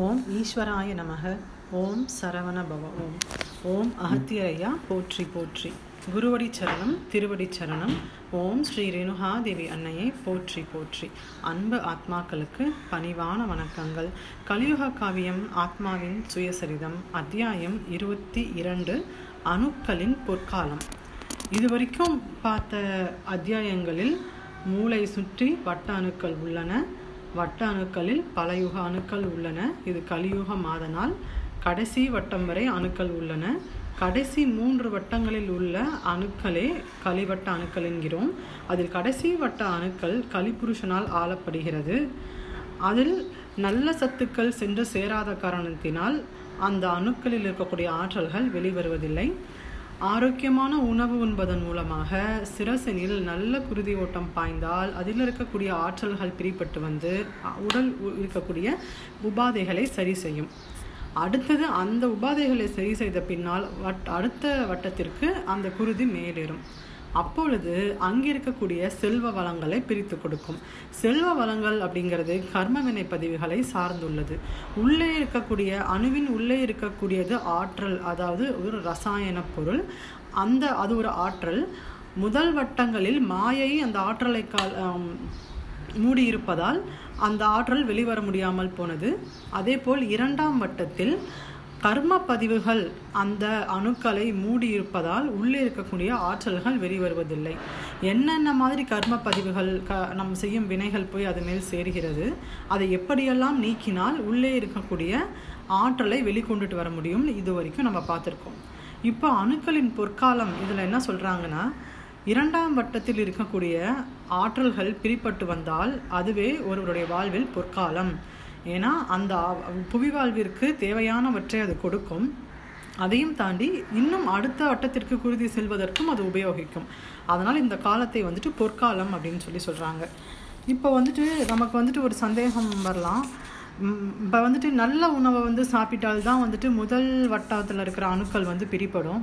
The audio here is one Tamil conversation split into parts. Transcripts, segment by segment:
ஓம் ஈஸ்வராய நமஹ. ஓம் சரவண பவ. ஓம் ஓம் அகத்தியரையா போற்றி போற்றி. குருவடி சரணம், திருவடி சரணம். ஓம் ஸ்ரீ ரேணுகாதேவி அன்னையை போற்றி போற்றி. அன்பு ஆத்மாக்களுக்கு பணிவான வணக்கங்கள். கலியுக காவியம் ஆத்மாவின் சுயசரிதம் அத்தியாயம் 22, அணுக்களின் பொற்காலம். இதுவரைக்கும் பார்த்த அத்தியாயங்களில் மூளை சுற்றி வட்ட அணுக்கள் உள்ளன, வட்ட அணுக்களில் பல யுக அணுக்கள் உள்ளன. இது கலியுக மாதனால் கடைசி வட்டம் வரை அணுக்கள் உள்ளன. கடைசி 3 வட்டங்களில் உள்ள அணுக்களே கலிவட்ட அணுக்கள் என்கிறோம். அதில் கடைசி வட்ட அணுக்கள் கலிபுருஷனால் ஆளப்படுகிறது. அதில் நல்ல சத்துக்கள் சென்று சேராத காரணத்தினால் அந்த அணுக்களில் இருக்கக்கூடிய ஆற்றல்கள் வெளிவருவதில்லை. ஆரோக்கியமான உணவு உண்பதன் மூலமாக சிரசனில் நல்ல குருதி ஓட்டம் பாய்ந்தால் அதில் இருக்கக்கூடிய ஆற்றல்கள் பிரிப்பட்டு வந்து உடல் இருக்கக்கூடிய உபாதைகளை சரி செய்யும். அடுத்தது அந்த உபாதைகளை சரி செய்த பின்னால் அடுத்த வட்டத்திற்கு அந்த குருதி மேலேறும். அப்பொழுது அங்கே இருக்கக்கூடிய செல்வ வளங்களை பிரித்து கொடுக்கும். செல்வ வளங்கள் அப்படிங்கிறது கர்மவினை பதிவுகளை சார்ந்துள்ளது. உள்ளே இருக்கக்கூடிய அணுவின் உள்ளே இருக்கக்கூடியது ஆற்றல், அதாவது ஒரு ரசாயன பொருள். அந்த அது ஒரு ஆற்றல். முதல் வட்டங்களில் மாயை அந்த ஆற்றலை மூடியிருப்பதால் அந்த ஆற்றல் வெளிவர முடியாமல் போனது. அதே போல் இரண்டாம் வட்டத்தில் கர்ம பதிவுகள் அந்த அணுக்களை மூடியிருப்பதால் உள்ளே இருக்கக்கூடிய ஆற்றல்கள் வெளிவருவதில்லை. என்னென்ன மாதிரி கர்ம பதிவுகள் நம்ம செய்யும் வினைகள் போய் அது மேல் சேர்கிறது, அதை எப்படியெல்லாம் நீக்கினால் உள்ளே இருக்கக்கூடிய ஆற்றலை வெளிக்கொண்டுட்டு வர முடியும்னு இது வரைக்கும் நம்ம பார்த்துருக்கோம். இப்போ அணுக்களின் பொற்காலம் இதில் என்ன சொல்கிறாங்கன்னா, இரண்டாம் வட்டத்தில் இருக்கக்கூடிய ஆற்றல்கள் பிரிப்பட்டு வந்தால் அதுவே ஒருவருடைய வாழ்வில் பொற்காலம். ஏன்னா அந்த புவி வாழ்விற்கு தேவையானவற்றை அது கொடுக்கும். அதையும் தாண்டி இன்னும் அடுத்த வட்டத்திற்கு குருதி செல்வதற்கும் அது உபயோகிக்கும். அதனால் இந்த காலத்தை வந்துட்டு பொற்காலம் அப்படின்னு சொல்கிறாங்க. இப்போ வந்துட்டு நமக்கு வந்துட்டு ஒரு சந்தேகம் வரலாம். இப்போ வந்துட்டு நல்ல உணவை வந்து சாப்பிட்டால்தான் வந்துட்டு முதல் வட்டத்தில் இருக்கிற அணுக்கள் வந்து பிரிப்படும்,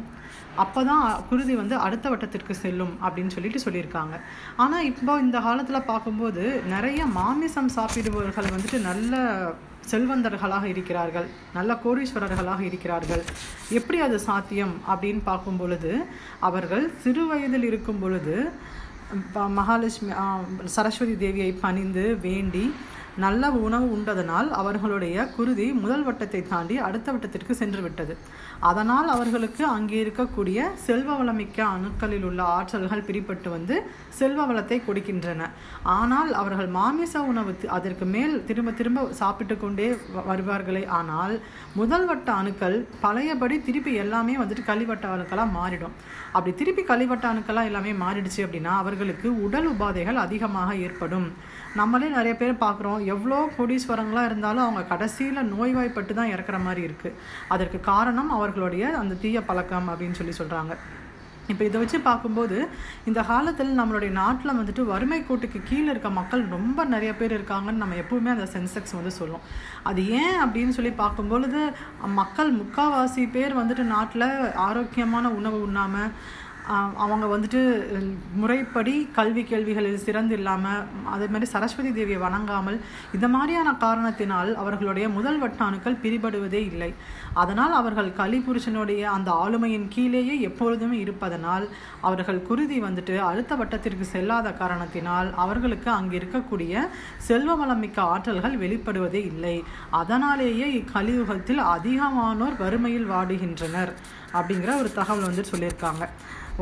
அப்போ தான் குருதி வந்து அடுத்த வட்டத்திற்கு செல்லும் அப்படின்னு சொல்லியிருக்காங்க. ஆனால் இப்போ இந்த காலத்தில் பார்க்கும்போது நிறைய மாமிசம் சாப்பிடுபவர்கள் வந்துட்டு நல்ல செல்வந்தர்களாக இருக்கிறார்கள், நல்ல கோடீஸ்வரர்களாக இருக்கிறார்கள். எப்படி அது சாத்தியம் அப்படின்னு பார்க்கும் பொழுது, அவர்கள் சிறு வயதில் இருக்கும் பொழுது மகாலட்சுமி சரஸ்வதி தேவியை பணிந்து வேண்டி நல்ல உணவு உண்டதனால் அவர்களுடைய குருதி முதல் வட்டத்தை தாண்டி அடுத்த வட்டத்திற்கு சென்று விட்டது. அதனால் அவர்களுக்கு அங்கே இருக்கக்கூடிய செல்வ வளமிக்க அணுக்களில் உள்ள ஆற்றல்கள் பிரிப்பட்டு வந்து செல்வ வளத்தை கொடுக்கின்றன. ஆனால் அவர்கள் மாமிச உணவு அதற்கு மேல் திரும்ப திரும்ப சாப்பிட்டு கொண்டே வருவார்களே, ஆனால் முதல் வட்ட அணுக்கள் பழையபடி திருப்பி எல்லாமே வந்துட்டு கலிவட்ட அணுக்களாக மாறிடும். அப்படி திருப்பி கலிவட்ட அணுக்களாக எல்லாமே மாறிடுச்சு அப்படின்னா அவர்களுக்கு உடல் உபாதைகள் அதிகமாக ஏற்படும். நம்மளே நிறைய பேர் பார்க்குறோம், எவ்வளோ கோடீஸ்வரங்களாக இருந்தாலும் அவங்க கடைசியில் நோய்வாய்ப்பட்டு தான் இறக்குற மாதிரி இருக்குது. அதற்கு காரணம் அவர்களுடைய அந்த தீய பழக்கம் அப்படின்னு சொல்கிறாங்க. இப்போ இதை வச்சு பார்க்கும்போது இந்த காலத்தில் நம்மளுடைய நாட்டில் வந்துட்டு வறுமை கோட்டுக்கு கீழே இருக்க மக்கள் ரொம்ப நிறைய பேர் இருக்காங்கன்னு நம்ம எப்போவுமே அந்த சென்செக்ஸ் வந்து சொல்லுவோம். அது ஏன் அப்படின்னு சொல்லி பார்க்கும்பொழுது மக்கள் முக்கால்வாசி பேர் வந்துட்டு நாட்டில் ஆரோக்கியமான உணவு உண்ணாமல், அவங்க வந்துட்டு முறைப்படி கல்வி கேள்விகளில் சிறந்து இல்லாமல், அதே மாதிரி சரஸ்வதி தேவியை வணங்காமல், இந்த மாதிரியான காரணத்தினால் அவர்களுடைய முதல் வட்ட அணுக்கள் பிரிபடுவதே இல்லை. அதனால் அவர்கள் கலிபுருஷனுடைய அந்த ஆளுமையின் கீழேயே எப்பொழுதுமே இருப்பதனால் அவர்கள் குருதி வந்துட்டு அடுத்த வட்டத்திற்கு செல்லாத காரணத்தினால் அவர்களுக்கு அங்கே இருக்கக்கூடிய செல்வ வளமிக்க ஆற்றல்கள் வெளிப்படுவதே இல்லை. அதனாலேயே இக்கலியுகத்தில் அதிகமானோர் வறுமையில் வாடுகின்றனர் அப்படிங்கிற ஒரு தகவல் வந்துட்டு சொல்லியிருக்காங்க.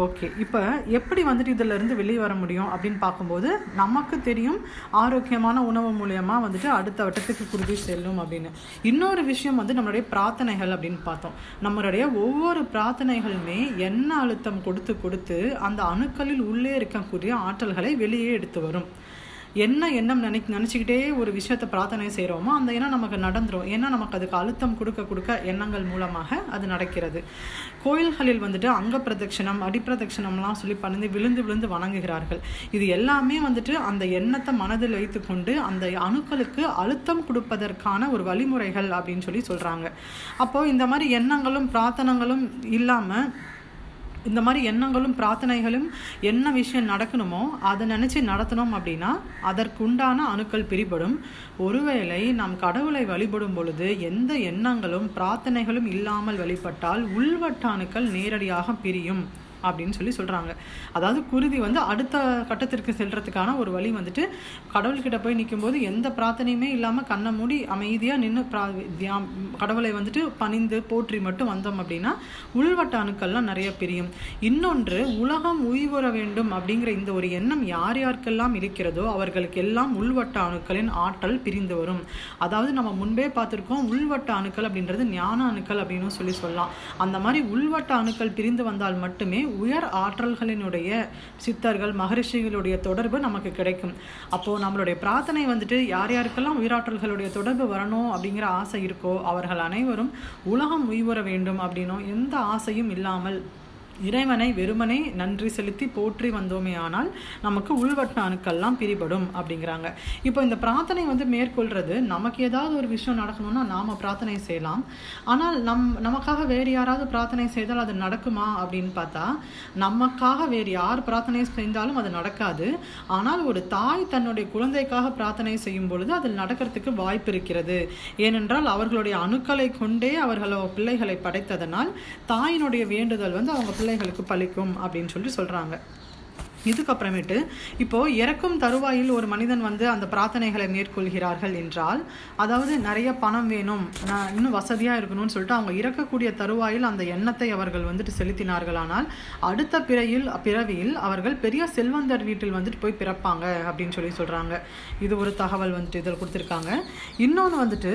ஓகே, இப்போ எப்படி வந்துட்டு இதிலேருந்து வெளியே வர முடியும் அப்படின்னு பார்க்கும்போது, நமக்கு தெரியும் ஆரோக்கியமான உணவு மூலயமா வந்துட்டு அடுத்த வட்டத்துக்கு குருதி செல்லும் அப்படின்னு. இன்னொரு விஷயம் வந்து நம்மளுடைய பிரார்த்தனைகள் அப்படின்னு பார்த்தோம். நம்மளுடைய ஒவ்வொரு பிரார்த்தனைகளுமே என்ன அழுத்தம் கொடுத்து கொடுத்து அந்த அணுக்களில் உள்ளே இருக்கக்கூடிய ஆற்றல்களை வெளியே எடுத்து வரும். என்ன எண்ணம் நினச்சிக்கிட்டே ஒரு விஷயத்தை பிரார்த்தனை செய்கிறோமோ அந்த எண்ணம் நமக்கு நடந்துடும். ஏன்னா நமக்கு அதுக்கு அழுத்தம் கொடுக்க கொடுக்க எண்ணங்கள் மூலமாக அது நடக்கிறது. கோயில்களில் வந்துட்டு அங்க பிரதட்சணம், அடிப்பிரதட்சணம்லாம் சொல்லி பண்ணி விழுந்து விழுந்து வணங்குகிறார்கள். இது எல்லாமே வந்துட்டு அந்த எண்ணத்தை மனதில் வைத்து கொண்டு அந்த அணுக்களுக்கு அழுத்தம் கொடுப்பதற்கான ஒரு வழிமுறைகள் அப்படின்னு சொல்கிறாங்க. அப்போது இந்த மாதிரி எண்ணங்களும் பிரார்த்தனைகளும் இல்லாமல் இந்த மாதிரி எண்ணங்களும் பிரார்த்தனைகளும் என்ன விஷயம் நடக்கணுமோ அதை நினச்சி நடத்தணும் அப்படின்னா அதற்குண்டான அணுக்கள் பிரிபடும். ஒருவேளை நாம் கடவுளை வழிபடும் பொழுது எந்த எண்ணங்களும் பிரார்த்தனைகளும் இல்லாமல் வழிபட்டால் உள்வட்ட அணுக்கள் நேரடியாக பிரியும் அப்படின்னு சொல்கிறாங்க. அதாவது குருதி வந்து அடுத்த கட்டத்திற்கு செல்றதுக்கான ஒரு வழி வந்துட்டு கடவுள்கிட்ட போய் நிற்கும்போது எந்த பிரார்த்தனையுமே இல்லாமல் கண்ணை மூடி அமைதியாக நின்று கடவுளை வந்துட்டு பணிந்து போற்றி மட்டும் வந்தோம் அப்படின்னா உள்வட்ட அணுக்கள்லாம் நிறைய பிரியும். இன்னொன்று, உலகம் உய்வுற வேண்டும் அப்படிங்கிற இந்த ஒரு எண்ணம் யார் யாருக்கெல்லாம் இருக்கிறதோ அவர்களுக்கு எல்லாம் உள்வட்ட அணுக்களின் ஆற்றல் பிரிந்து வரும். அதாவது நம்ம முன்பே பார்த்துருக்கோம், உள்வட்ட அணுக்கள் அப்படின்றது ஞான அணுக்கள் அப்படின்னு சொல்லலாம். அந்த மாதிரி உள்வட்ட அணுக்கள் பிரிந்து வந்தால் மட்டுமே உயர் ஆற்றல்களினுடைய சித்தர்கள் மகரிஷிகளுடைய தொடர்பு நமக்கு கிடைக்கும். அப்போது நம்மளுடைய பிரார்த்தனை வந்துட்டு யார் யாருக்கெல்லாம் உயிராற்றல்களுடைய தொடர்பு வரணும் அப்படிங்கிற ஆசை இருக்கோ அவர்கள் அனைவரும் உலகம் உய்வுற வேண்டும் அப்படின்னோ எந்த ஆசையும் இல்லாமல் இறைவனை வெறுமனை நன்றி செலுத்தி போற்றி வந்தோமே ஆனால் நமக்கு உள்வட்ட அணுக்கள்லாம் பிரிபடும் அப்படிங்கிறாங்க. இப்போ இந்த பிரார்த்தனை வந்து மேற்கொள்கிறது நமக்கு ஏதாவது ஒரு விஷயம் நடக்கணும்னா நாம் பிரார்த்தனை செய்யலாம். ஆனால் நமக்காக வேறு யாராவது பிரார்த்தனை செய்தால் அது நடக்குமா அப்படின்னு பார்த்தா நமக்காக வேறு யார் பிரார்த்தனை செய்தாலும் அது நடக்காது. ஆனால் ஒரு தாய் தன்னுடைய குழந்தைக்காக பிரார்த்தனை செய்யும் பொழுது அதில் நடக்கிறதுக்கு வாய்ப்பு இருக்கிறது. ஏனென்றால் அவர்களுடைய அணுக்களை கொண்டே அவர்களோ பிள்ளைகளை படைத்ததனால் தாயினுடைய வேண்டுதல் வந்து அவங்க பிள்ளைகளுக்கு பலிக்கும் அப்படின்னு சொல்றாங்க. இதுக்கப்புறமேட்டு இப்போது இறக்கும் தருவாயில் ஒரு மனிதன் வந்து அந்த பிரார்த்தனைகளை மேற்கொள்கிறார்கள் என்றால், அதாவது நிறைய பணம் வேணும், இன்னும் வசதியாக இருக்கணும்னு சொல்லிட்டு அவங்க இறக்கக்கூடிய தருவாயில் அந்த எண்ணத்தை அவர்கள் வந்துட்டு செலுத்தினார்களானால் அடுத்த பிறவியில் அவர்கள் பெரிய செல்வந்தர் வீட்டில் வந்துட்டு போய் பிறப்பாங்க அப்படின்னு சொல்கிறாங்க. இது ஒரு தகவல் வந்துட்டு இதில் கொடுத்துருக்காங்க. இன்னொன்று வந்துட்டு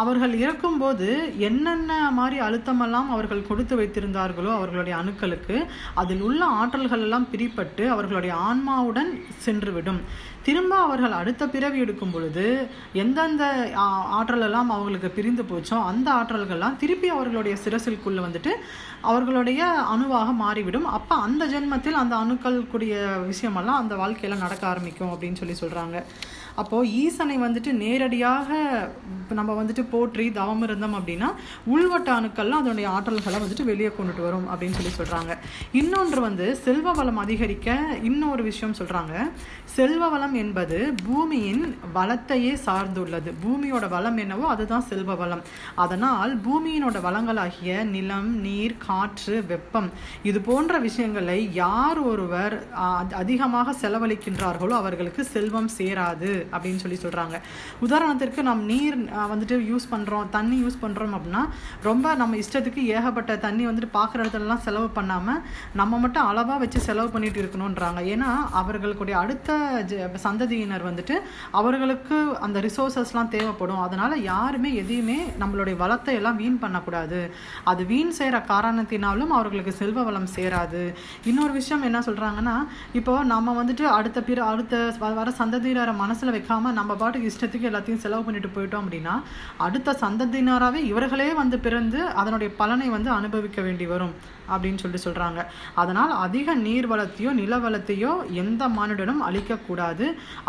அவர்கள் இறக்கும்போது என்னென்ன மாதிரி அழுத்தமெல்லாம் அவர்கள் கொடுத்து வைத்திருந்தார்களோ அவர்களுடைய அணுக்களுக்கு அதில் உள்ள ஆற்றல்கள் எல்லாம் பிரிப்பட்டு அவர்களுடைய ஆன்மாவுடன் சென்றுவிடும். திரும்ப அவர்கள் அடுத்த பிறவி எடுக்கும் பொழுது எந்தெந்த ஆற்றலெல்லாம் அவங்களுக்கு பிரிந்து போச்சோ அந்த ஆற்றல்கள்லாம் திருப்பி அவர்களுடைய சிரசிற்குள்ளே வந்துட்டு அவர்களுடைய அணுவாக மாறிவிடும். அப்போ அந்த ஜென்மத்தில் அந்த அணுக்கள் கூடிய விஷயமெல்லாம் அந்த வாழ்க்கையில் நடக்க ஆரம்பிக்கும் அப்படின்னு சொல்கிறாங்க. அப்போது ஈசனை வந்துட்டு நேரடியாக நம்ம வந்துட்டு போற்றி தவம் இருந்தோம் அப்படின்னா உள்வட்ட அணுக்கள்லாம் அதனுடைய ஆற்றல்களை வந்துட்டு வெளியே கொண்டுட்டு வரும் அப்படின்னு சொல்கிறாங்க. இன்னொன்று வந்து செல்வ வளம் அதிகரிக்க இன்னொரு விஷயம் சொல்கிறாங்க. செல்வ வளம் என்பது பூமியின் வளத்தையே சார்ந்துள்ளது. பூமியோட வளம் என்னவோ அதுதான் செல்வ வளம். அதனால் பூமியினோட வளங்களாகிய நிலம், நீர், காற்று, வெப்பம் இது போன்ற விஷயங்களை யார் ஒருவர் அதிகமாக செலவழிக்கின்றார்களோ அவர்களுக்கு செல்வம் சேராது அப்படின்னு சொல்றாங்க. உதாரணத்திற்கு நாம் நீர் வந்துட்டு யூஸ் பண்றோம், தண்ணி யூஸ் பண்றோம் அப்படின்னா ரொம்ப நம்ம இஷ்டத்துக்கு ஏகப்பட்ட தண்ணி வந்துட்டு பார்க்குற இடத்துலலாம் செலவு பண்ணாமல் நம்ம மட்டும் அளவாக வச்சு செலவு பண்ணிட்டு இருக்கணும்ன்றாங்க. ஏன்னா அவர்களுடைய அடுத்த சந்ததியினர் வந்துட்டு அவர்களுக்கு அந்த ரிசோர்ஸஸ்லாம் தேவைப்படும். அதனால் யாருமே எதையுமே நம்மளுடைய வளத்தை எல்லாம் வீண் பண்ணக்கூடாது. அது வீண் செய்கிற காரணத்தினாலும் அவர்களுக்கு செல்வ வளம் சேராது. இன்னொரு விஷயம் என்ன சொல்கிறாங்கன்னா, இப்போது நம்ம வந்துட்டு அடுத்த வர சந்ததியினரை மனசில் வைக்காமல் நம்ம பாட்டுக்கு இஷ்டத்துக்கு எல்லாத்தையும் செலவு பண்ணிட்டு போயிட்டோம் அப்படின்னா அடுத்த சந்ததியினராகவே இவர்களே வந்து பிறந்து அதனுடைய பலனை வந்து அனுபவிக்க வேண்டி வரும் அப்படின்னு சொல்கிறாங்க. அதனால் அதிக நீர் வளத்தையோ நில வளத்தையோ எந்த மானுடனும் அழிக்கக்கூடாது.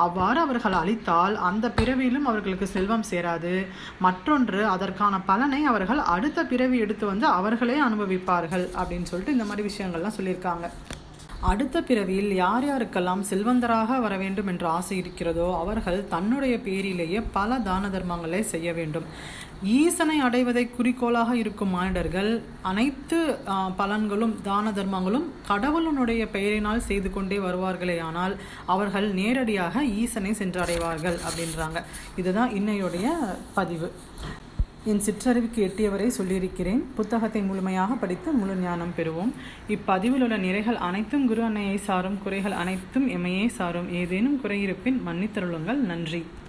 அவ்வாறு அவர்கள் அழித்தால் அந்த பிறவியிலும் அவர்களுக்கு செல்வம் சேராது. மற்றொன்று, அதற்கான பலனை அவர்கள் அடுத்த பிறவி எடுத்து வந்து அவர்களே அனுபவிப்பார்கள் அப்படின்னு சொல்லிட்டு இந்த மாதிரி விஷயங்கள்லாம் சொல்லியிருக்காங்க. அடுத்த பிறவியில் யார் யாருக்கெல்லாம் செல்வந்தராக வர வேண்டும் என்று ஆசை இருக்கிறதோ அவர்கள் தன்னுடைய பேரிலேயே பல தான தர்மங்களை செய்ய வேண்டும். ஈசனை அடைவதை குறிக்கோளாக இருக்கும் மானிடர்கள் அனைத்து பலன்களும் தான தர்மங்களும் கடவுளுடைய பெயரினால் செய்து கொண்டே வருவார்களேயானால் அவர்கள் நேரடியாக ஈசனை சென்றடைவார்கள் அப்படின்றாங்க. இதுதான் இன்னையுடைய பதிவு. என் சிற்றறிவுக்கு எட்டியவரை சொல்லியிருக்கிறேன். புத்தகத்தை முழுமையாக படித்து முழு ஞானம் பெறுவோம். இப்பதிவில் உள்ள நிறைகள் அனைத்தும் குரு அன்னையை சாரும், குறைகள் அனைத்தும் எம்மையே சாரும். ஏதேனும் குறையிருப்பின் மன்னித்தருளுங்கள். நன்றி.